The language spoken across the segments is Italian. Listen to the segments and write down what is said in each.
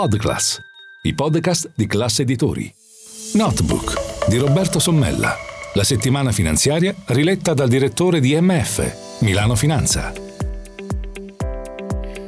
PodClass, i podcast di Class editori. Notebook di Roberto Sommella, la settimana finanziaria riletta dal direttore di MF, Milano Finanza.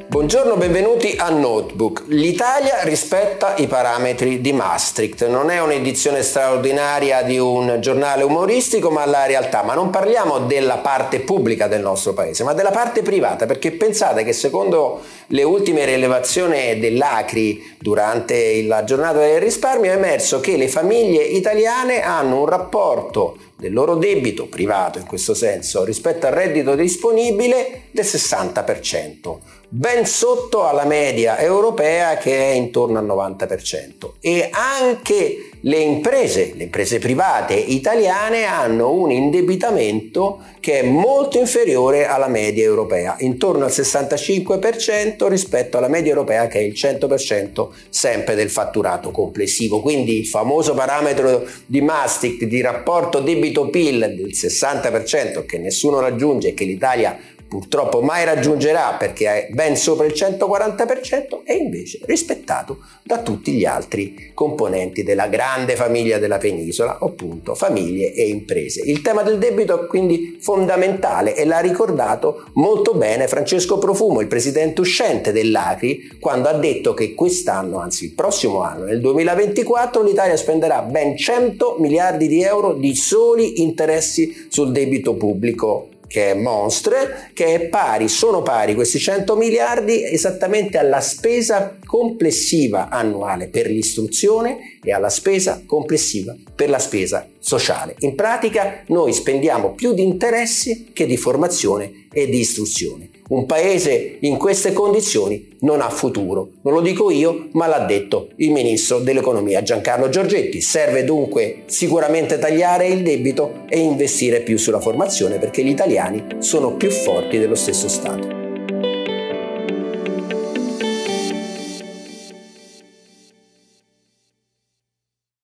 Buongiorno, benvenuti a Notebook. L'Italia rispetta i parametri di Maastricht. Non è un'edizione straordinaria di un giornale umoristico, ma la realtà. Ma non parliamo della parte pubblica del nostro paese, ma della parte privata, perché pensate che secondo le ultime rilevazioni dell'ACRI durante la Giornata del Risparmio è emerso che le famiglie italiane hanno un rapporto del loro debito privato, in questo senso, rispetto al reddito disponibile del 60%, ben sotto alla media europea che è intorno al 90%. E anche le imprese private italiane hanno un indebitamento che è molto inferiore alla media europea, intorno al 65% rispetto alla media europea che è il 100% sempre del fatturato complessivo. Quindi il famoso parametro di Maastricht di rapporto debito-PIL del 60% che nessuno raggiunge e che l'Italia purtroppo mai raggiungerà perché è ben sopra il 140%, è invece rispettato da tutti gli altri componenti della grande famiglia della penisola, appunto famiglie e imprese. Il tema del debito è quindi fondamentale e l'ha ricordato molto bene Francesco Profumo, il presidente uscente dell'ACRI, quando ha detto che quest'anno, anzi il prossimo anno, nel 2024, l'Italia spenderà ben 100 miliardi di euro di soli interessi sul debito pubblico, che è monstre, che è sono pari questi 100 miliardi esattamente alla spesa complessiva annuale per l'istruzione e alla spesa complessiva per la spesa sociale. In pratica noi spendiamo più di interessi che di formazione e di istruzione. Un paese in queste condizioni non ha futuro. Non lo dico io, ma l'ha detto il ministro dell'economia Giancarlo Giorgetti. Serve dunque sicuramente tagliare il debito e investire più sulla formazione, perché gli italiani sono più forti dello stesso Stato.